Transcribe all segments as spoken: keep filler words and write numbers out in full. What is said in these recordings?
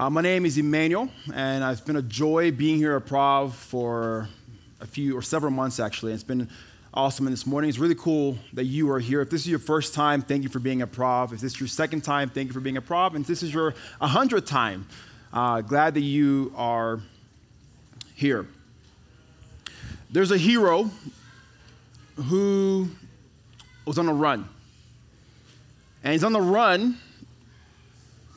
Uh, my name is Emmanuel, and it's been a joy being here at Prov for a few or several months, actually. It's been awesome, and this morning it's really cool that you are here. If this is your first time, thank you for being at Prov. If this is your second time, thank you for being at Prov. And if this is your hundredth time, uh, glad that you are here. There's a hero who was on the run, and he's on the run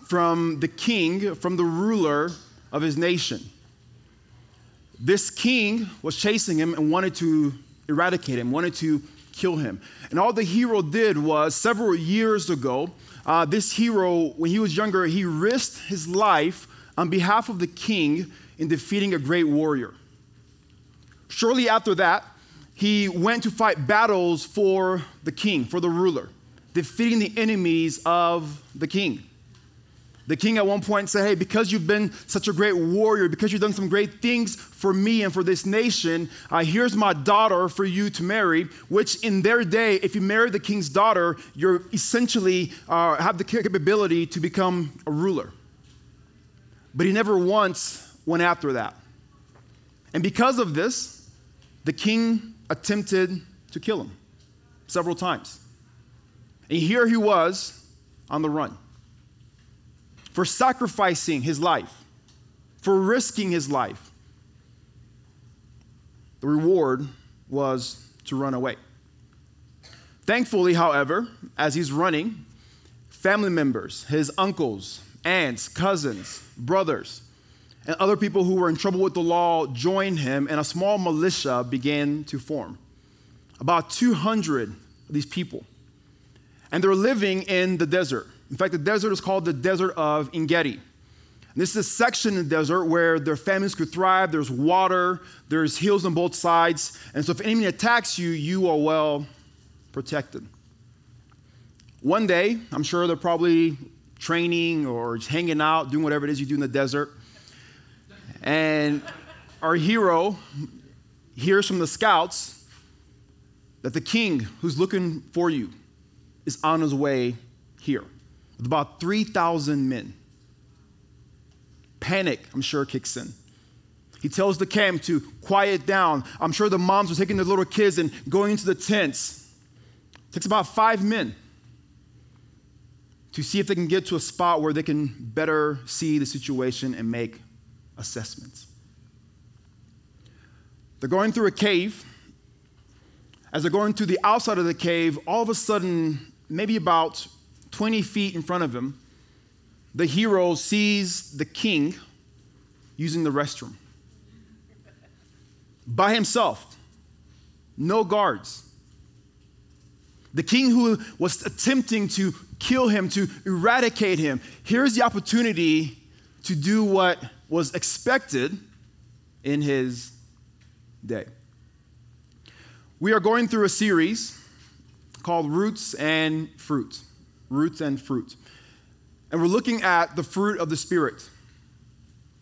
from the king, from the ruler of his nation. This king was chasing him and wanted to eradicate him, wanted to kill him. And all the hero did was, several years ago, uh, this hero, when he was younger, he risked his life on behalf of the king in defeating a great warrior. Shortly after that, he went to fight battles for the king, for the ruler, defeating the enemies of the king. The king at one point said, hey, because you've been such a great warrior, because you've done some great things for me and for this nation, uh, here's my daughter for you to marry, which in their day, if you marry the king's daughter, you're essentially uh, have the capability to become a ruler. But he never once went after that. And because of this, the king attempted to kill him several times. And here he was on the run, for sacrificing his life, for risking his life. The reward was to run away. Thankfully, however, as he's running, family members, his uncles, aunts, cousins, brothers, and other people who were in trouble with the law joined him, and a small militia began to form. About two hundred of these people. And they're living in the desert. In fact, the desert is called the desert of En Gedi. This is a section in the desert where their families could thrive. There's water, there's hills on both sides. And so if anyone attacks you, you are well protected. One day, I'm sure they're probably training or hanging out, doing whatever it is you do in the desert. And our hero hears from the scouts that the king who's looking for you is on his way here, with about three thousand men. Panic, I'm sure, kicks in. He tells the camp to quiet down. I'm sure the moms were taking their little kids and going into the tents. It takes about five men to see if they can get to a spot where they can better see the situation and make assessments. They're going through a cave. As they're going through the outside of the cave, all of a sudden, maybe about twenty feet in front of him, the hero sees the king using the restroom by himself, no guards. The king who was attempting to kill him, to eradicate him, here's the opportunity to do what was expected in his day. We are going through a series called Roots and Fruits. Roots and Fruit. And we're looking at the fruit of the Spirit,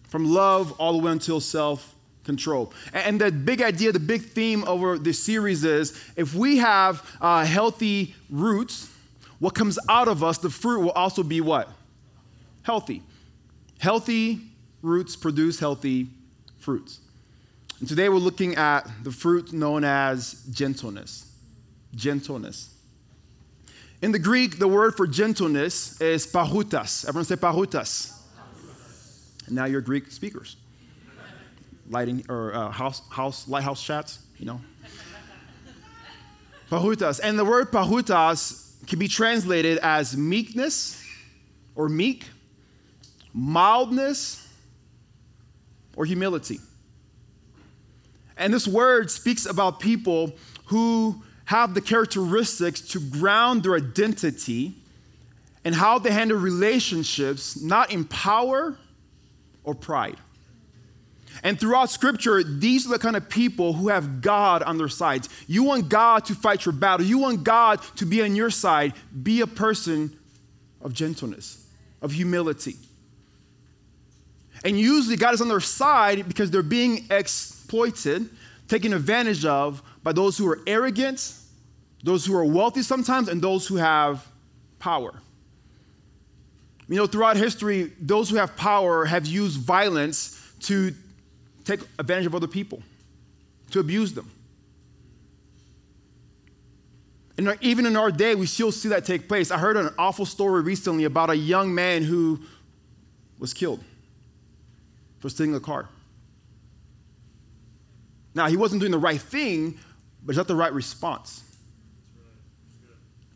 from love all the way until self-control. And the big idea, the big theme over this series is, if we have uh, healthy roots, what comes out of us, the fruit will also be what? Healthy. Healthy roots produce healthy fruits. And today we're looking at the fruit known as gentleness. Gentleness. In the Greek, the word for gentleness is pahutas. Everyone say pahutas. And now you're Greek speakers. Lighting or uh, house, house, lighthouse chats, you know. Pahutas. And the word pahutas can be translated as meekness or meek, mildness or humility. And this word speaks about people who have the characteristics to ground their identity and how they handle relationships, not in power or pride. And throughout Scripture, these are the kind of people who have God on their sides. You want God to fight your battle. You want God to be on your side. Be a person of gentleness, of humility. And usually God is on their side because they're being exploited, taken advantage of by those who are arrogant, those who are wealthy sometimes, and those who have power. You know, throughout history, those who have power have used violence to take advantage of other people, to abuse them. And even in our day, we still see that take place. I heard an awful story recently about a young man who was killed for stealing a car. Now, he wasn't doing the right thing, but it's not the right response.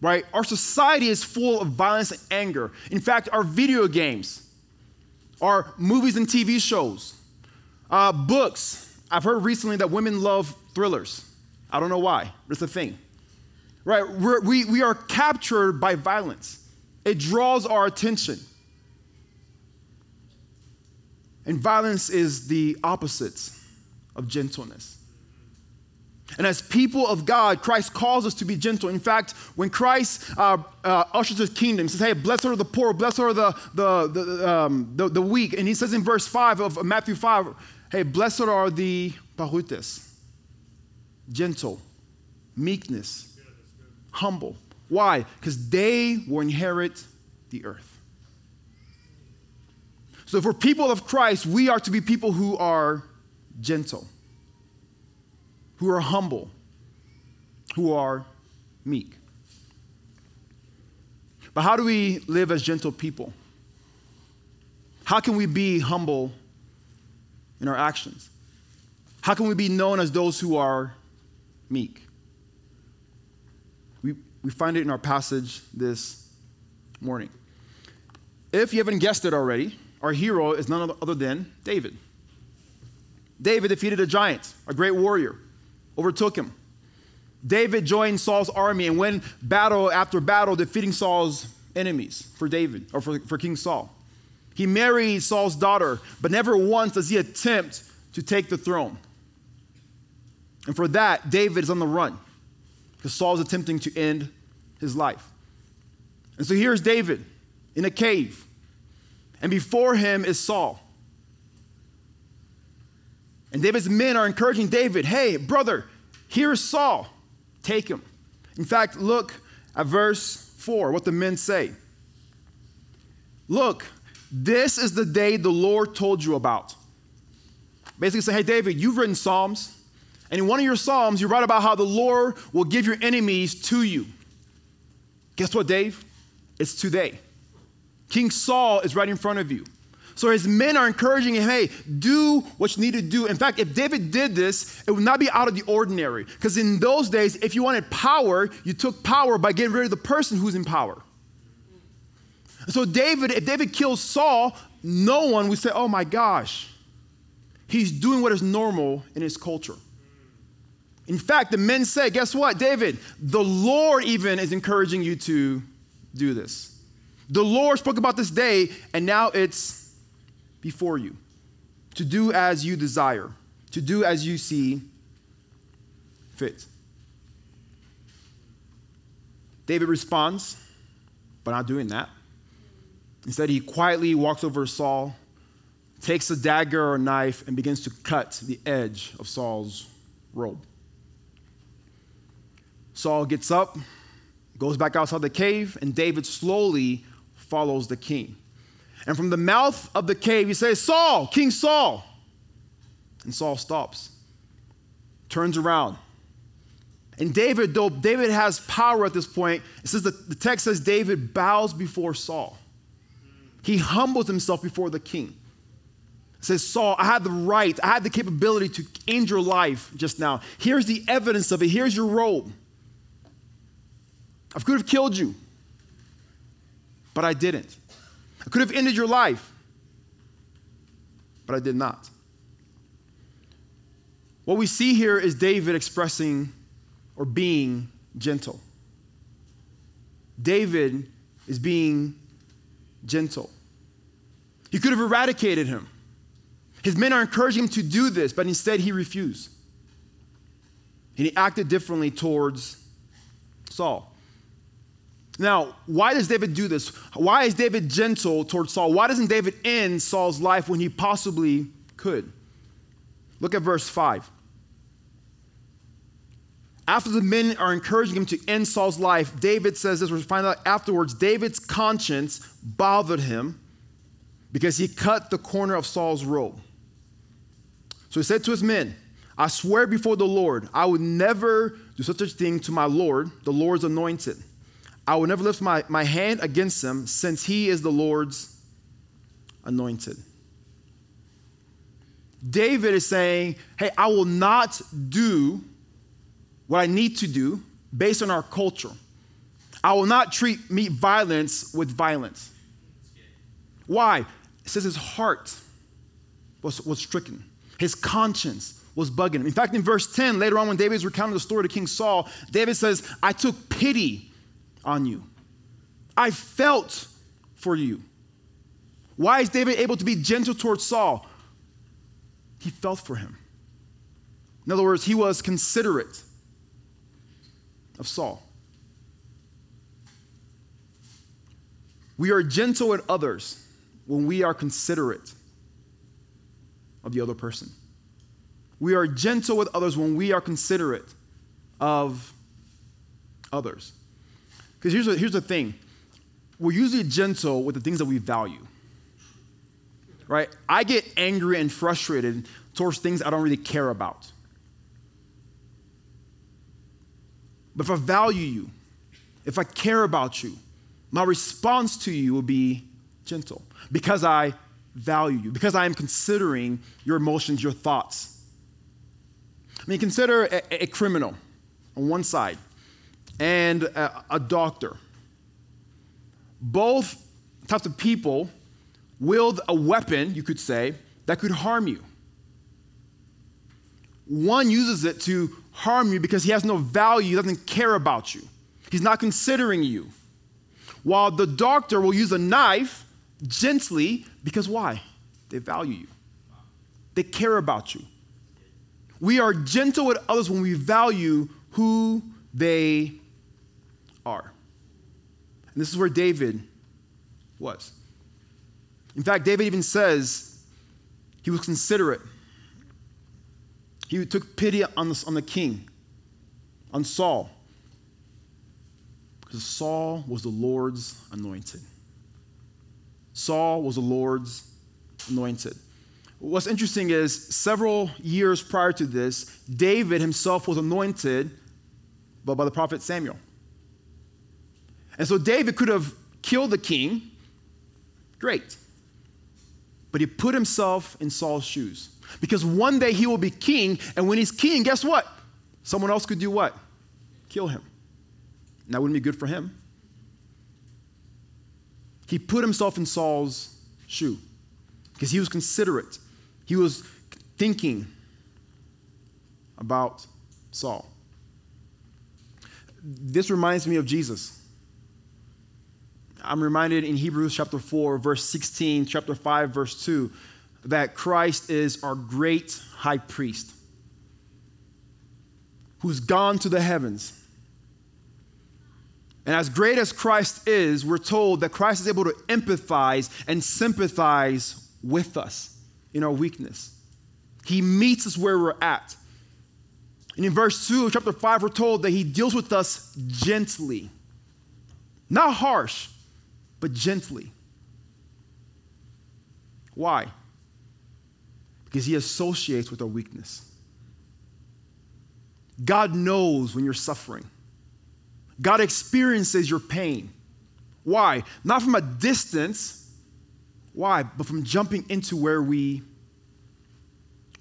Right? Our society is full of violence and anger. In fact, our video games, our movies and T V shows, uh, books. I've heard recently that women love thrillers. I don't know why. It's a thing. Right? We're, we, we are captured by violence. It draws our attention. And violence is the opposite of gentleness. And as people of God, Christ calls us to be gentle. In fact, when Christ uh, uh, ushers his kingdom, he says, hey, blessed are the poor, blessed are the, the, the, um, the, the weak. And he says in verse five of Matthew five, hey, blessed are the pahutas, gentle, meekness, humble. Why? Because they will inherit the earth. So if we're people of Christ, we are to be people who are gentle, who are humble, who are meek. But how do we live as gentle people? How can we be humble in our actions? How can we be known as those who are meek? We find it in our passage this morning. If you haven't guessed it already, our hero is none other than David. David defeated a giant, a great warrior, overtook him. David joined Saul's army and went battle after battle, defeating Saul's enemies for David, or for, for King Saul. He married Saul's daughter, but never once does he attempt to take the throne. And for that, David is on the run, because Saul is attempting to end his life. And so here's David in a cave. And before him is Saul. And David's men are encouraging David, hey, brother, here's Saul. Take him. In fact, look at verse four, what the men say. Look, this is the day the Lord told you about. Basically say, hey, David, you've written Psalms. And in one of your Psalms, you write about how the Lord will give your enemies to you. Guess what, Dave? It's today. King Saul is right in front of you. So his men are encouraging him, hey, do what you need to do. In fact, if David did this, it would not be out of the ordinary. Because in those days, if you wanted power, you took power by getting rid of the person who's in power. And so David, if David kills Saul, no one would say, oh my gosh, he's doing what is normal in his culture. In fact, the men say, guess what, David? The Lord even is encouraging you to do this. The Lord spoke about this day, and now it's before you. To do as you desire. To do as you see fit. David responds, but not doing that. Instead, he quietly walks over to Saul, takes a dagger or knife, and begins to cut the edge of Saul's robe. Saul gets up, goes back outside the cave, and David slowly follows the king. And from the mouth of the cave, he says, Saul, King Saul. And Saul stops, turns around. And David, though David has power at this point, it says that the text says David bows before Saul. He humbles himself before the king. It says, Saul, I had the right, I had the capability to end your life just now. Here's the evidence of it. Here's your robe. I could have killed you, but I didn't. I could have ended your life, but I did not. What we see here is David expressing or being gentle. David is being gentle. He could have eradicated him. His men are encouraging him to do this, but instead he refused. And he acted differently towards Saul. Now, why does David do this? Why is David gentle towards Saul? Why doesn't David end Saul's life when he possibly could? Look at verse five. After the men are encouraging him to end Saul's life, David says this, we'll find out afterwards, David's conscience bothered him because he cut the corner of Saul's robe. So he said to his men, I swear before the Lord, I would never do such a thing to my Lord, the Lord's anointed. I will never lift my, my hand against him, since he is the Lord's anointed. David is saying, hey, I will not do what I need to do based on our culture. I will not treat meet violence with violence. Why? It says his heart was, was stricken. His conscience was bugging him. In fact, in verse ten, later on when David is recounting the story to King Saul, David says, I took pity on you. I felt for you. Why is David able to be gentle towards Saul? He felt for him. In other words, he was considerate of Saul. We are gentle with others when we are considerate of the other person. We are gentle with others when we are considerate of others. Because here's the, here's the thing. We're usually gentle with the things that we value, right? I get angry and frustrated towards things I don't really care about. But if I value you, if I care about you, my response to you will be gentle because I value you, because I am considering your emotions, your thoughts. I mean, consider a, a criminal on one side and a, a doctor. Both types of people wield a weapon, you could say, that could harm you. One uses it to harm you because he has no value, he doesn't care about you. He's not considering you. While the doctor will use a knife gently because why? They value you. They care about you. We are gentle with others when we value who they are. And this is where David was. In fact, David even says he was considerate. He took pity on the, on the king, on Saul, because Saul was the Lord's anointed. Saul was the Lord's anointed. What's interesting is several years prior to this, David himself was anointed by, by the prophet Samuel. And so David could have killed the king, great, but he put himself in Saul's shoes. Because one day he will be king, and when he's king, guess what? Someone else could do what? Kill him. And that wouldn't be good for him. He put himself in Saul's shoe because he was considerate. He was thinking about Saul. This reminds me of Jesus. I'm reminded in Hebrews chapter four, verse sixteen, chapter five, verse two, that Christ is our great high priest who's gone to the heavens. And as great as Christ is, we're told that Christ is able to empathize and sympathize with us in our weakness. He meets us where we're at. And in verse two of chapter five, we're told that he deals with us gently. Not harsh, but gently. Why? Because he associates with our weakness. God knows when you're suffering. God experiences your pain. Why? Not from a distance. Why? But from jumping into where we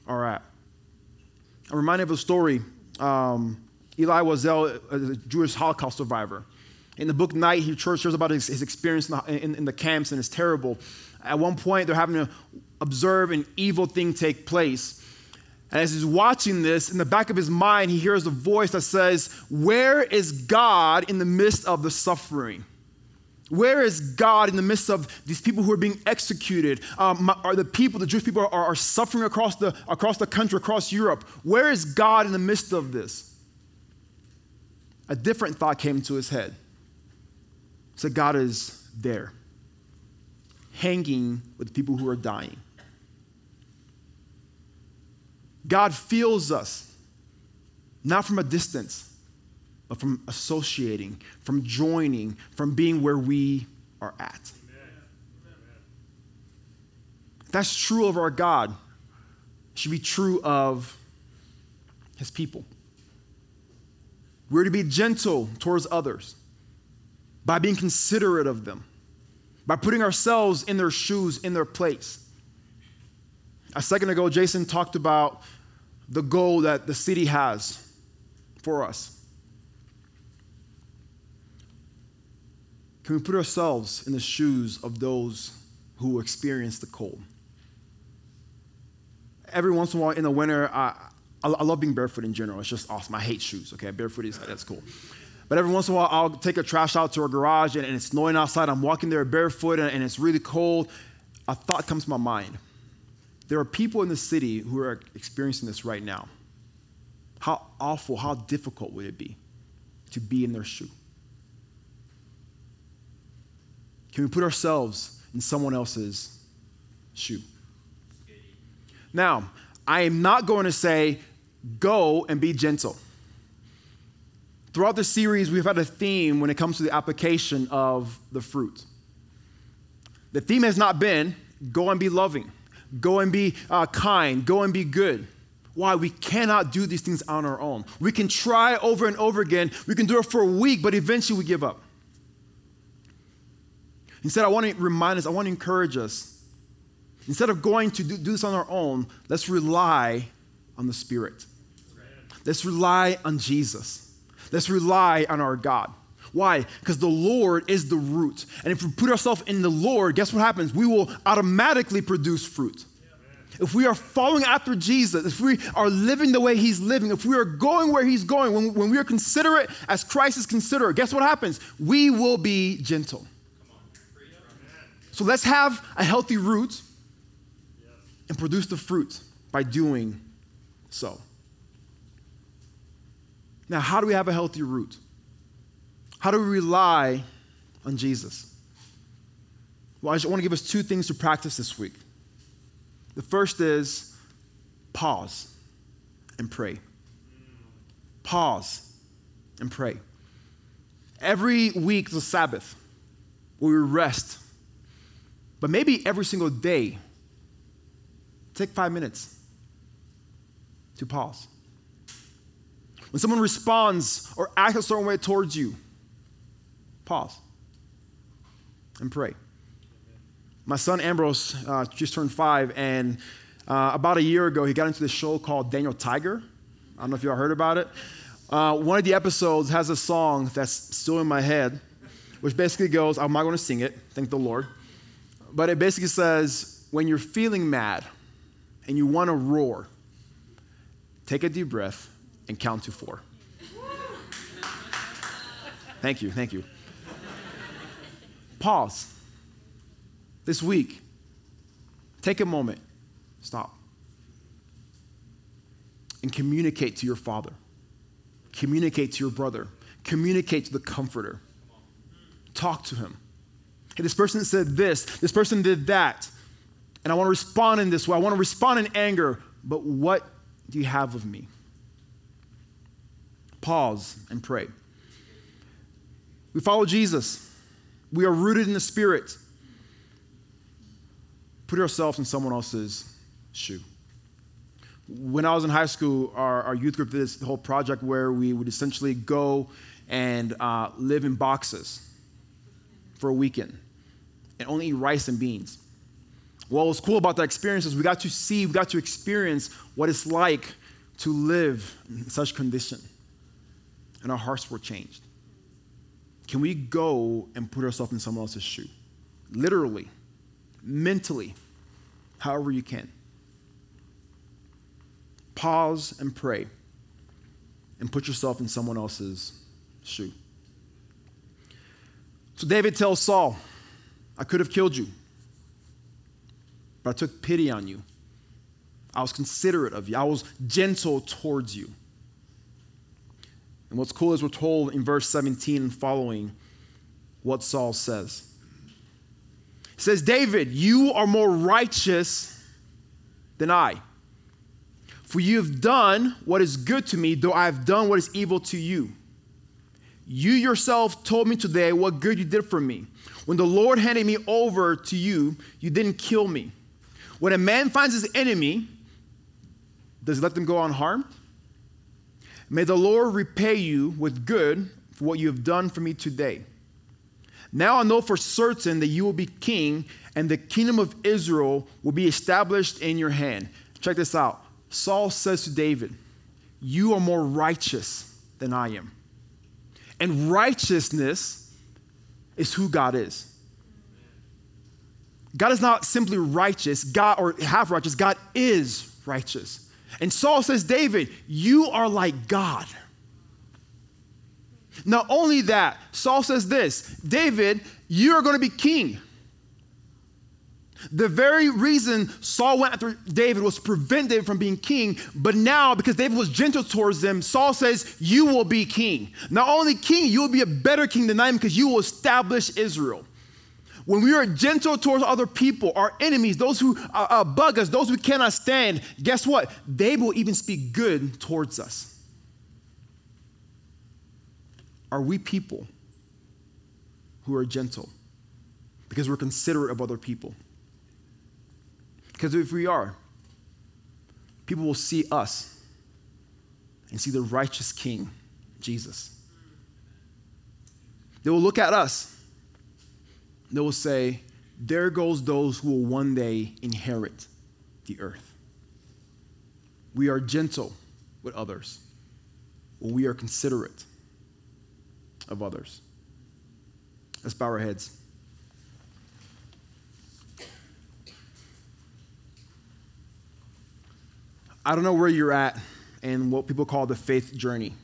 are at. I'm reminded of a story. Um, Elie Wiesel, a Jewish Holocaust survivor. In the book Night, he shares about his, his experience in the, in, in the camps, and it's terrible. At one point, they're having to observe an evil thing take place. And as he's watching this, in the back of his mind, he hears a voice that says, where is God in the midst of the suffering? Where is God in the midst of these people who are being executed? Um, are the people, the Jewish people are, are suffering across the, across the country, across Europe. Where is God in the midst of this? A different thought came to his head. So God is there, hanging with people who are dying. God feels us, not from a distance, but from associating, from joining, from being where we are at. If that's true of our God, it should be true of his people. We're to be gentle towards others by being considerate of them, by putting ourselves in their shoes, in their place. A second ago, Jason talked about the goal that the city has for us. Can we put ourselves in the shoes of those who experience the cold? Every once in a while in the winter, I, I, I love being barefoot in general. It's just awesome. I hate shoes, okay? Barefoot is, that's cool. But every once in a while, I'll take a trash out to our garage, and, and it's snowing outside. I'm walking there barefoot, and, and it's really cold. A thought comes to my mind. There are people in the city who are experiencing this right now. How awful, how difficult would it be to be in their shoe? Can we put ourselves in someone else's shoe? Now, I am not going to say, go and be gentle. Throughout the series, we've had a theme when it comes to the application of the fruit. The theme has not been, go and be loving. Go and be uh, kind. Go and be good. Why? We cannot do these things on our own. We can try over and over again. We can do it for a week, but eventually we give up. Instead, I want to remind us, I want to encourage us. Instead of going to do, do this on our own, let's rely on the Spirit. Let's rely on Jesus. Let's rely on our God. Why? Because the Lord is the root. And if we put ourselves in the Lord, guess what happens? We will automatically produce fruit. Yeah, if we are following after Jesus, if we are living the way he's living, if we are going where he's going, when, when we are considerate as Christ is considerate, guess what happens? We will be gentle. Come on. So let's have a healthy root and produce the fruit by doing so. Now, how do we have a healthy root? How do we rely on Jesus? Well, I just want to give us two things to practice this week. The first is pause and pray. Pause and pray. Every week is a Sabbath where we rest. But maybe every single day, take five minutes to pause. When someone responds or acts a certain way towards you, pause and pray. My son Ambrose uh, just turned five, and uh, about a year ago, he got into this show called Daniel Tiger. I don't know if you all heard about it. Uh, one of the episodes has a song that's still in my head, which basically goes, I'm not going to sing it, thank the Lord, but it basically says, when you're feeling mad and you want to roar, take a deep breath and count to four. Thank you, thank you. Pause. This week, take a moment, stop, and communicate to your father. Communicate to your brother. Communicate to the comforter. Talk to him. Hey, this person said this. This person did that. And I want to respond in this way. I want to respond in anger. But what do you have of me? Pause and pray. We follow Jesus. We are rooted in the Spirit. Put yourself in someone else's shoe. When I was in high school, our, our youth group did this whole project where we would essentially go and uh, live in boxes for a weekend and only eat rice and beans. What was cool about that experience is we got to see, we got to experience what it's like to live in such condition. And our hearts were changed. Can we go and put ourselves in someone else's shoe? Literally, mentally, however you can. Pause and pray and put yourself in someone else's shoe. So David tells Saul, I could have killed you, but I took pity on you. I was considerate of you. I was gentle towards you. And what's cool is we're told in verse seventeen and following what Saul says. He says, David, you are more righteous than I, for you have done what is good to me, though I have done what is evil to you. You yourself told me today what good you did for me. When the Lord handed me over to you, you didn't kill me. When a man finds his enemy, does he let them go unharmed? May the Lord repay you with good for what you have done for me today. Now I know for certain that you will be king, and the kingdom of Israel will be established in your hand. Check this out. Saul says to David, you are more righteous than I am. And righteousness is who God is. God is not simply righteous, God or half righteous. God is righteous. And Saul says, David, you are like God. Not only that, Saul says this, David, you are going to be king. The very reason Saul went after David was prevented from being king, but now because David was gentle towards them, Saul says, you will be king. Not only king, you will be a better king than I am because you will establish Israel. When we are gentle towards other people, our enemies, those who uh, uh, bug us, those who cannot stand, guess what? They will even speak good towards us. Are we people who are gentle because we're considerate of other people? Because if we are, people will see us and see the righteous King, Jesus. They will look at us. They will say, there goes those who will one day inherit the earth. We are gentle with others when we are considerate of others. Let's bow our heads. I don't know where you're at in what people call the faith journey.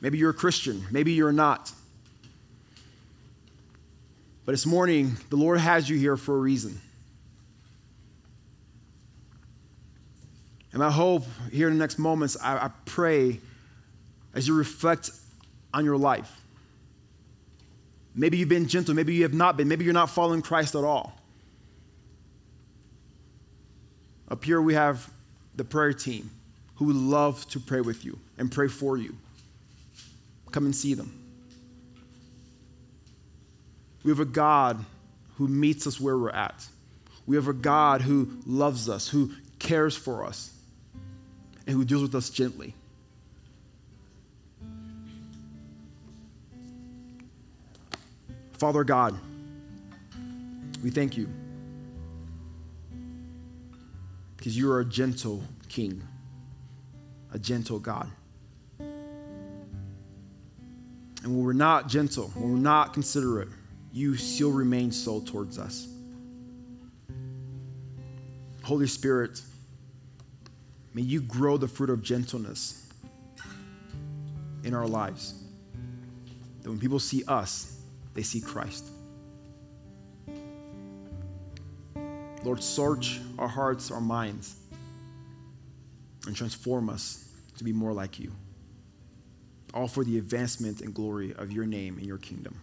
Maybe you're a Christian. Maybe you're not. But this morning, the Lord has you here for a reason. And my hope here in the next moments, I, I pray as you reflect on your life. Maybe you've been gentle. Maybe you have not been. Maybe you're not following Christ at all. Up here we have the prayer team, who would love to pray with you and pray for you. Come and see them. We have a God who meets us where we're at. We have a God who loves us, who cares for us, and who deals with us gently. Father God, we thank you, because you are a gentle King, a gentle God. And when we're not gentle, when we're not considerate, you still remain so towards us. Holy Spirit, may you grow the fruit of gentleness in our lives, that when people see us, they see Christ. Lord, search our hearts, our minds, and transform us to be more like you, all for the advancement and glory of your name and your kingdom.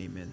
Amen.